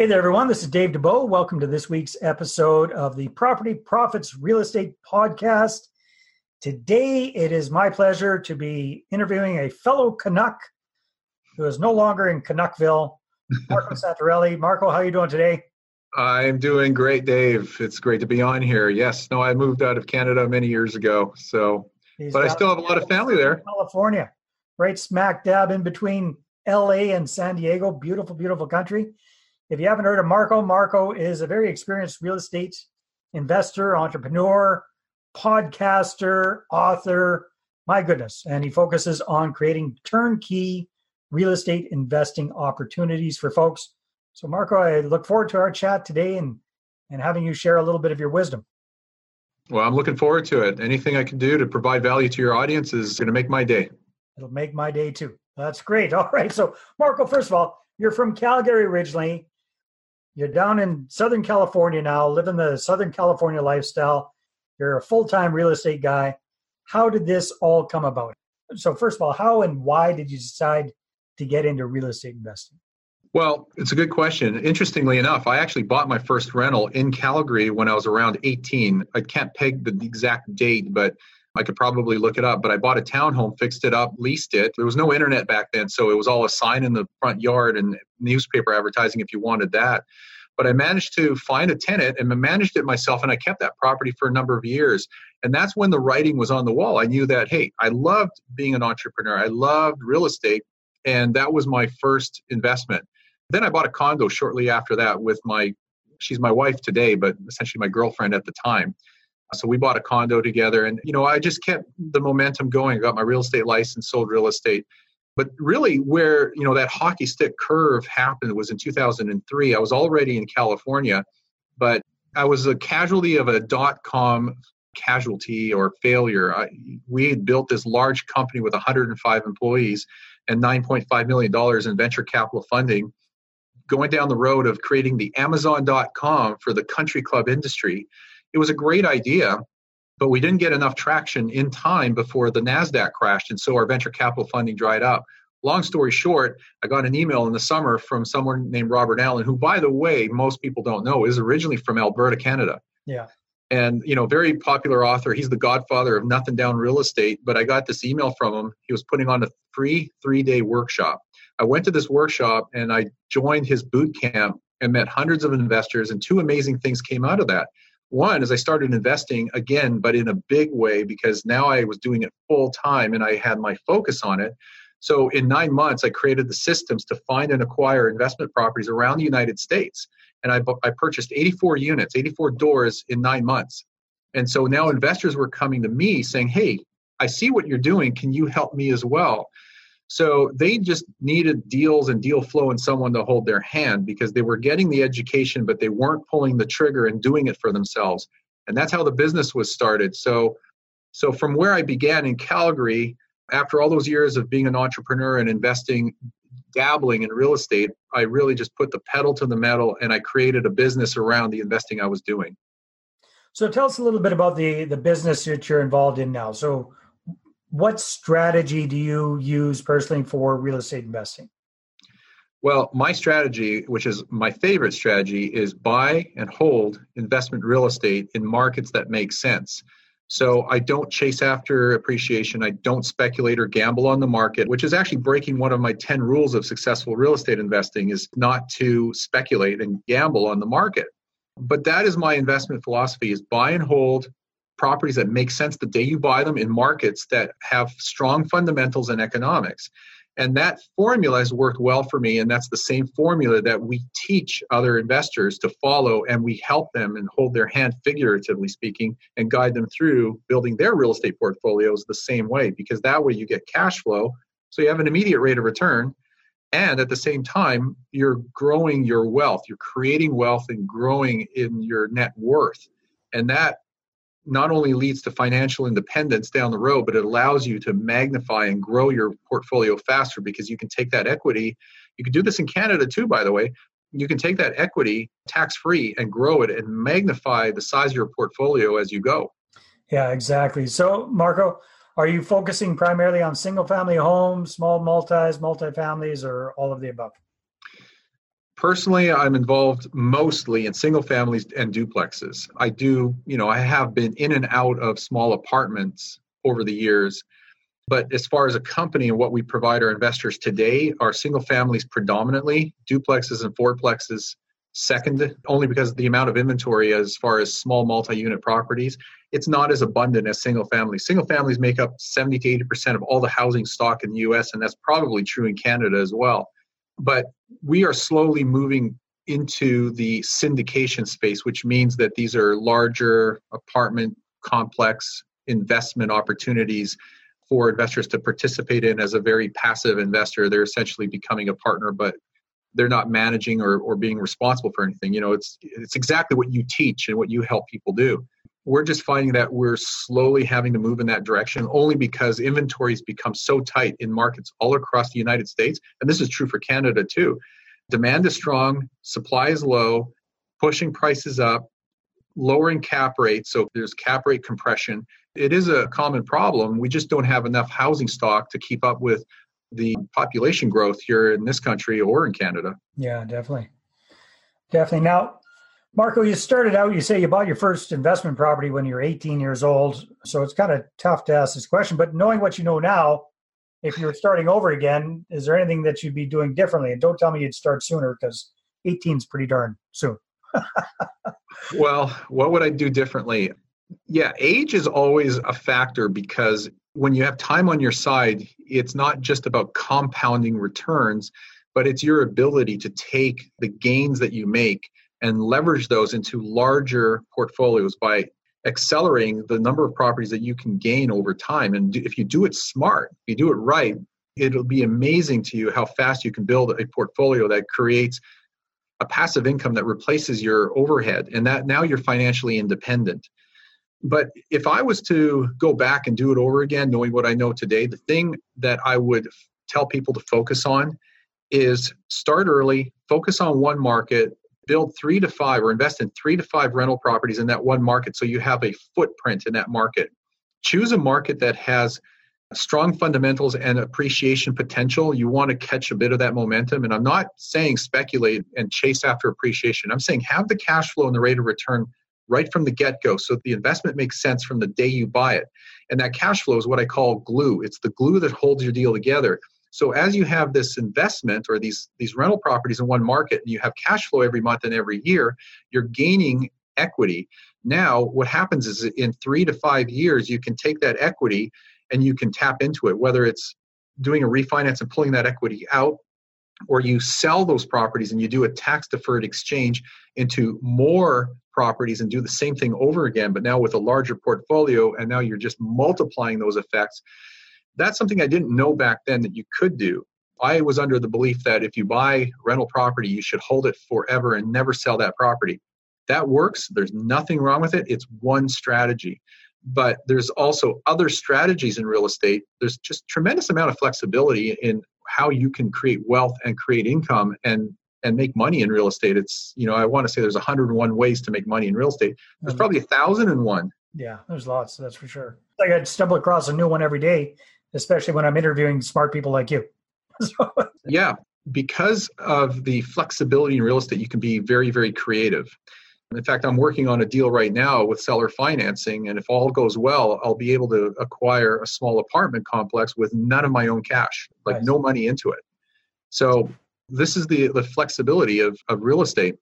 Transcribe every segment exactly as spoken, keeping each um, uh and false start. Hey there, everyone. This is Dave DeBow. Welcome to this week's episode of the Property Profits Real Estate Podcast. Today, it is my pleasure to be interviewing a fellow Canuck who is no longer in Canuckville, Marco Santarelli. Marco, how are you doing today? I'm doing great, Dave. It's great to be on here. Yes. No, I moved out of Canada many years ago, so He's but I still have a lot of family there. California, right smack dab in between L A and San Diego. Beautiful, beautiful country. If you haven't heard of Marco, Marco is a very experienced real estate investor, entrepreneur, podcaster, author, my goodness. And he focuses on creating turnkey real estate investing opportunities for folks. So Marco, I look forward to our chat today and, and having you share a little bit of your wisdom. Well, I'm looking forward to it. Anything I can do to provide value to your audience is going to make my day. It'll make my day too. That's great. All right. So Marco, first of all, you're from Calgary originally. You're down in Southern California now, living the Southern California lifestyle. You're a full-time real estate guy. How did this all come about? So first of all, how and why did you decide to get into real estate investing? Well, it's a good question. Interestingly enough, I actually bought my first rental in Calgary when I was around eighteen. I can't peg the exact date, but I could probably look it up. But I bought a townhome, fixed it up, leased it. There was no internet back then, so it was all a sign in the front yard and newspaper advertising if you wanted that. But I managed to find a tenant and managed it myself, and I kept that property for a number of years. And that's when the writing was on the wall. I knew that, hey, I loved being an entrepreneur. I loved real estate, and that was my first investment. Then I bought a condo shortly after that with my, she's my wife today, but essentially my girlfriend at the time. So we bought a condo together and, you know, I just kept the momentum going. I got my real estate license, sold real estate. But really where, you know, that hockey stick curve happened was in two thousand three. I was already in California, but I was a casualty of a dot-com casualty or failure. I, we had built this large company with one hundred five employees and nine point five million dollars in venture capital funding, going down the road of creating the Amazon dot com for the country club industry. It was a great idea, but we didn't get enough traction in time before the NASDAQ crashed, and so our venture capital funding dried up. Long story short, I got an email in the summer from someone named Robert Allen, who, by the way, most people don't know, is originally from Alberta, Canada. Yeah. And, you know, very popular author. He's the godfather of nothing down real estate, but I got this email from him. He was putting on a free three-day workshop. I went to this workshop, and I joined his boot camp and met hundreds of investors, and two amazing things came out of that. One is I started investing again, but in a big way, because now I was doing it full time and I had my focus on it. So in nine months, I created the systems to find and acquire investment properties around the United States. And I, I purchased eighty-four units, eighty-four doors in nine months. And so now investors were coming to me saying, hey, I see what you're doing. Can you help me as well? So they just needed deals and deal flow and someone to hold their hand because they were getting the education, but they weren't pulling the trigger and doing it for themselves. And that's how the business was started. So, so from where I began in Calgary, after all those years of being an entrepreneur and investing, dabbling in real estate, I really just put the pedal to the metal and I created a business around the investing I was doing. So tell us a little bit about the, the business that you're involved in now. So what strategy do you use personally for real estate investing? Well, my strategy, which is my favorite strategy, is buy and hold investment real estate in markets that make sense. So I don't chase after appreciation. I don't speculate or gamble on the market, which is actually breaking one of my ten rules of successful real estate investing is not to speculate and gamble on the market. But that is my investment philosophy is buy and hold properties that make sense the day you buy them in markets that have strong fundamentals and economics. And that formula has worked well for me. And that's the same formula that we teach other investors to follow. And we help them and hold their hand, figuratively speaking, and guide them through building their real estate portfolios the same way, because that way you get cash flow. So you have an immediate rate of return. And at the same time, you're growing your wealth. You're creating wealth and growing in your net worth. And that not only leads to financial independence down the road, but it allows you to magnify and grow your portfolio faster because you can take that equity. You can do this in Canada too, by the way. You can take that equity tax-free and grow it and magnify the size of your portfolio as you go. Yeah, exactly. So Marco, are you focusing primarily on single-family homes, small multis, multifamilies, or all of the above? Personally, I'm involved mostly in single families and duplexes. I do, you know, I have been in and out of small apartments over the years. But as far as a company and what we provide our investors today are single families predominantly, duplexes and fourplexes second, only because of the amount of inventory as far as small multi-unit properties. It's not as abundant as single families. Single families make up seventy to eighty percent of all the housing stock in the U S, and that's probably true in Canada as well. But we are slowly moving into the syndication space, which means that these are larger apartment complex investment opportunities for investors to participate in as a very passive investor. They're essentially becoming a partner, but they're not managing or, or being responsible for anything. You know, it's it's exactly what you teach and what you help people do. We're just finding that we're slowly having to move in that direction only because inventories become so tight in markets all across the United States. And this is true for Canada too. Demand is strong, supply is low, pushing prices up, lowering cap rates. So there's cap rate compression. It is a common problem. We just don't have enough housing stock to keep up with the population growth here in this country or in Canada. Yeah, definitely. Definitely. Now, Marco, you started out, you say you bought your first investment property when you were eighteen years old. So it's kind of tough to ask this question, but knowing what you know now, if you were starting over again, is there anything that you'd be doing differently? And don't tell me you'd start sooner, because eighteen is pretty darn soon. Well, what would I do differently? Yeah, age is always a factor, because when you have time on your side, it's not just about compounding returns, but it's your ability to take the gains that you make and leverage those into larger portfolios by accelerating the number of properties that you can gain over time. And if you do it smart, if you do it right, it'll be amazing to you how fast you can build a portfolio that creates a passive income that replaces your overhead, and that now you're financially independent. But if I was to go back and do it over again, knowing what I know today, the thing that I would f- tell people to focus on is start early, focus on one market, build three to five or invest in three to five rental properties in that one market so you have a footprint in that market. Choose a market that has strong fundamentals and appreciation potential. You want to catch a bit of that momentum. And I'm not saying speculate and chase after appreciation. I'm saying have the cash flow and the rate of return right from the get-go, so the investment makes sense from the day you buy it. And that cash flow is what I call glue. It's the glue that holds your deal together. So as you have this investment or these, these rental properties in one market, and you have cash flow every month and every year, you're gaining equity. Now, what happens is in three to five years, you can take that equity and you can tap into it, whether it's doing a refinance and pulling that equity out, or you sell those properties and you do a tax-deferred exchange into more properties and do the same thing over again, but now with a larger portfolio, and now you're just multiplying those effects. That's something I didn't know back then that you could do. I was under the belief that if you buy rental property, you should hold it forever and never sell that property. That works. There's nothing wrong with it. It's one strategy. But there's also other strategies in real estate. There's just tremendous amount of flexibility in how you can create wealth and create income and, and make money in real estate. It's, you know, I want to say there's one hundred one ways to make money in real estate. There's probably one thousand one. Yeah, there's lots, that's for sure. Like I'd stumble across a new one every day, especially when I'm interviewing smart people like you. So. Yeah, because of the flexibility in real estate, you can be very, very creative. In fact, I'm working on a deal right now with seller financing, and if all goes well, I'll be able to acquire a small apartment complex with none of my own cash, like nice. No money into it. So this is the, the flexibility of, of real estate.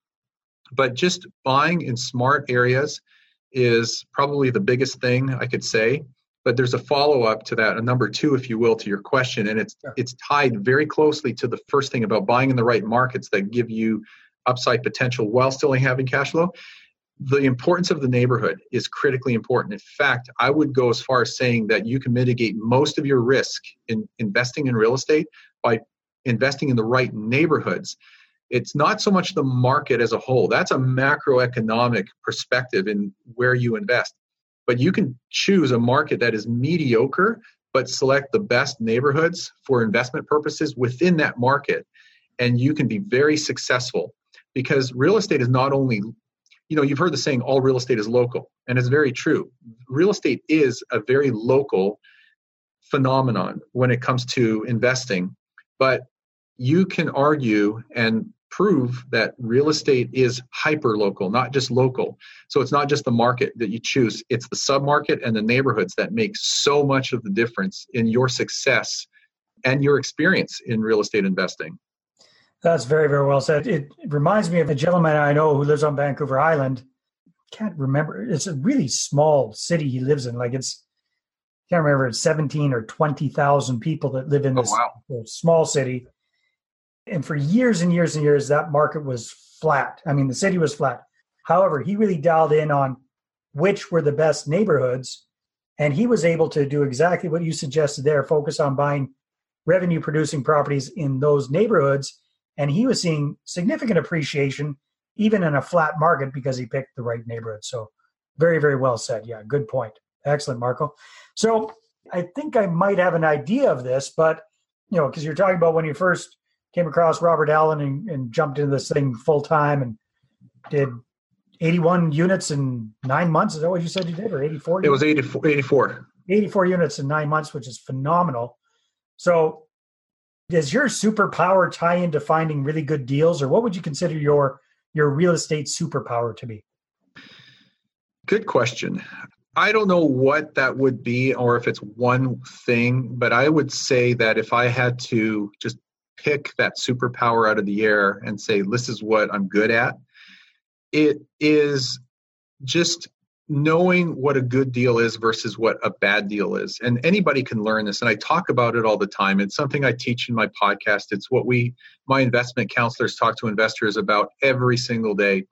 But just buying in smart areas is probably the biggest thing I could say. But there's a follow-up to that, a number two, if you will, to your question. And it's sure. It's tied very closely to the first thing about buying in the right markets that give you upside potential while still having cash flow. The importance of the neighborhood is critically important. In fact, I would go as far as saying that you can mitigate most of your risk in investing in real estate by investing in the right neighborhoods. It's not so much the market as a whole. That's a macroeconomic perspective in where you invest. But you can choose a market that is mediocre, but select the best neighborhoods for investment purposes within that market. And you can be very successful. Because real estate is not only, you know, you've heard the saying, all real estate is local. And it's very true. Real estate is a very local phenomenon when it comes to investing. But you can argue, and prove that real estate is hyper-local, not just local. So it's not just the market that you choose. It's the sub-market and the neighborhoods that make so much of the difference in your success and your experience in real estate investing. That's very, very well said. It reminds me of a gentleman I know who lives on Vancouver Island. Can't remember. It's a really small city he lives in. Like it's, can't remember, it's seventeen or twenty thousand people that live in this oh, wow. small city. And for years and years and years, that market was flat. I mean, the city was flat. However, he really dialed in on which were the best neighborhoods. And he was able to do exactly what you suggested there, focus on buying revenue producing properties in those neighborhoods. And he was seeing significant appreciation, even in a flat market, because he picked the right neighborhood. So very, very well said. Yeah, good point. Excellent, Marco. So I think I might have an idea of this, but, you know, because you're talking about when you first came across Robert Allen and, and jumped into this thing full time and did eighty-one units in nine months. Is that what you said you did, or eighty-four? It was eighty-four. eighty-four units in nine months, which is phenomenal. So does your superpower tie into finding really good deals, or what would you consider your your real estate superpower to be? Good question. I don't know what that would be or if it's one thing, but I would say that if I had to just pick that superpower out of the air and say, this is what I'm good at, it is just knowing what a good deal is versus what a bad deal is. And anybody can learn this. And I talk about it all the time. It's something I teach in my podcast. It's what we, my investment counselors talk to investors about every single day.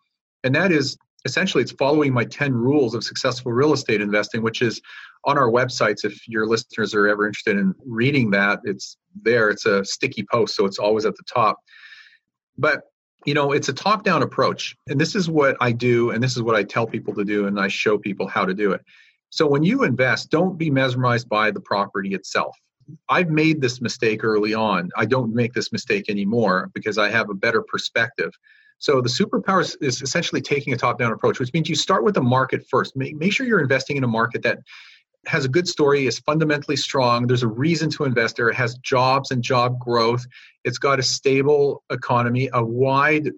And that is essentially, it's following my ten rules of successful real estate investing, which is on our websites. If your listeners are ever interested in reading that, it's there. It's a sticky post, so it's always at the top. But, you know, it's a top-down approach. And this is what I do, and this is what I tell people to do, and I show people how to do it. So when you invest, don't be mesmerized by the property itself. I've made this mistake early on. I don't make this mistake anymore because I have a better perspective. So the superpower is essentially taking a top-down approach, which means you start with the market first. Make, make sure you're investing in a market that has a good story, is fundamentally strong. There's a reason to invest there. It has jobs and job growth. It's got a stable economy, a wide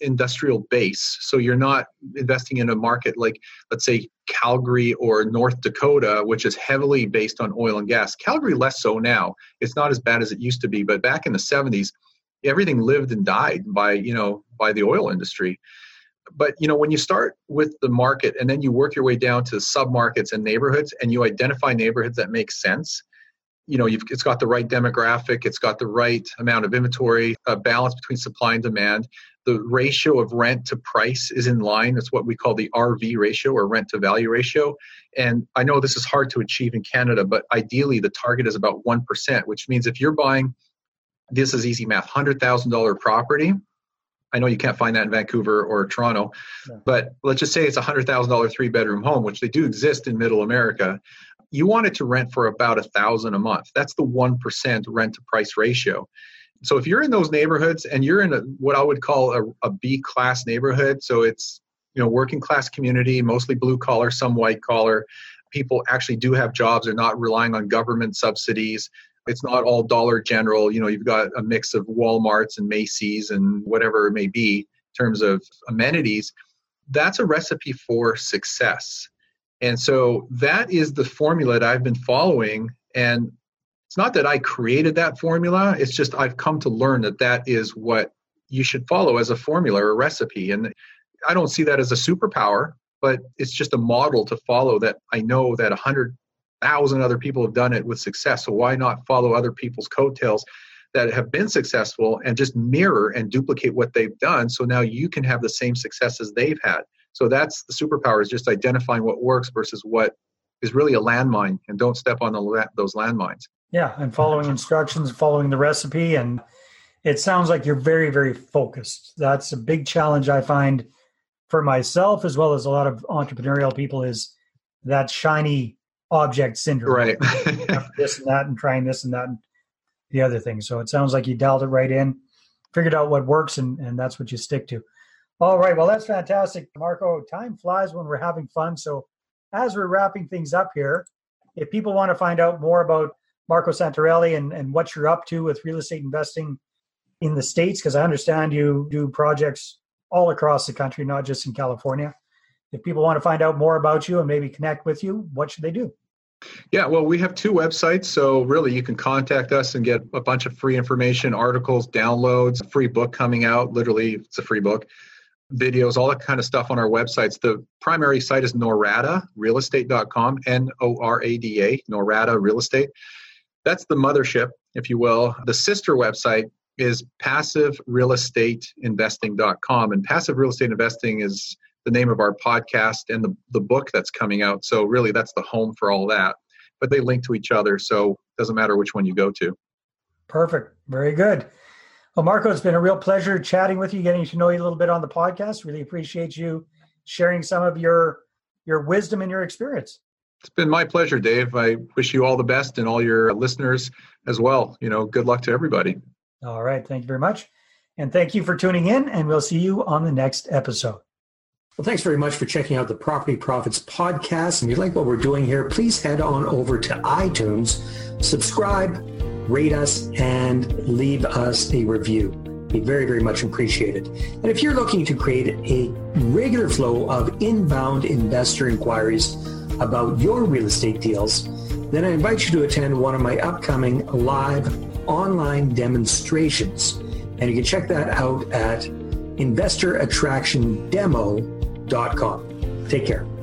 industrial base. So you're not investing in a market like, let's say, Calgary or North Dakota, which is heavily based on oil and gas. Calgary less so now. It's not as bad as it used to be. But back in the seventies, everything lived and died by, you know, by the oil industry. But, you know, when you start with the market and then you work your way down to submarkets and neighborhoods, and you identify neighborhoods that make sense, you know, you've, it's got the right demographic, it's got the right amount of inventory, a balance between supply and demand. The ratio of rent to price is in line. That's what we call the R V ratio, or rent to value ratio. And I know this is hard to achieve in Canada, but ideally the target is about one percent, which means if you're buying, this is easy math, one hundred thousand dollars property. I know you can't find that in Vancouver or Toronto, yeah. But let's just say it's a one hundred thousand dollars three-bedroom home, which they do exist in Middle America. You want it to rent for about one thousand dollars a month. That's the one percent rent-to-price ratio. So if you're in those neighborhoods and you're in a, what I would call a, a B-class neighborhood, so it's, you know, working-class community, mostly blue-collar, some white-collar. People actually do have jobs. They're not relying on government subsidies. It's not all Dollar General. You know, you've got a mix of Walmarts and Macy's and whatever it may be in terms of amenities. That's a recipe for success. And so that is the formula that I've been following. And it's not that I created that formula. It's just I've come to learn that that is what you should follow as a formula or a recipe. And I don't see that as a superpower, but it's just a model to follow that I know that one hundred thousand other people have done it with success. So why not follow other people's coattails that have been successful and just mirror and duplicate what they've done? So now you can have the same success as they've had. So that's the superpower, is just identifying what works versus what is really a landmine, and don't step on the, those landmines. Yeah. And following instructions, following the recipe. And it sounds like you're very, very focused. That's a big challenge I find for myself, as well as a lot of entrepreneurial people, is that shiny object syndrome, right? This and that, and trying this and that, and the other thing. So it sounds like you dialed it right in, figured out what works, and, and that's what you stick to. All right. Well, that's fantastic, Marco. Time flies when we're having fun. So as we're wrapping things up here, if people want to find out more about Marco Santarelli and, and what you're up to with real estate investing in the States? Because I understand you do projects all across the country, not just in California. If people want to find out more about you and maybe connect with you, what should they do? Yeah, well, we have two websites. So really, you can contact us and get a bunch of free information, articles, downloads, a free book coming out. Literally, it's a free book, videos, all that kind of stuff on our websites. The primary site is norada real estate dot com, N O R A D A, Norada Real Estate. That's the mothership, if you will. The sister website is passive real estate investing dot com. And Passive Real Estate Investing is the name of our podcast and the, the book that's coming out. So really, that's the home for all that. But they link to each other, so it doesn't matter which one you go to. Perfect. Very good. Well, Marco, it's been a real pleasure chatting with you, getting to know you a little bit on the podcast. Really appreciate you sharing some of your your wisdom and your experience. It's been my pleasure, Dave. I wish you all the best and all your listeners as well. You know, good luck to everybody. All right. Thank you very much. And thank you for tuning in, and we'll see you on the next episode. Well, thanks very much for checking out the Property Profits podcast. And if you like what we're doing here, please head on over to iTunes, subscribe, rate us, and leave us a review. Be very, very much appreciated. And if you're looking to create a regular flow of inbound investor inquiries about your real estate deals, then I invite you to attend one of my upcoming live online demonstrations. And you can check that out at investor attraction demo dot com. Take care.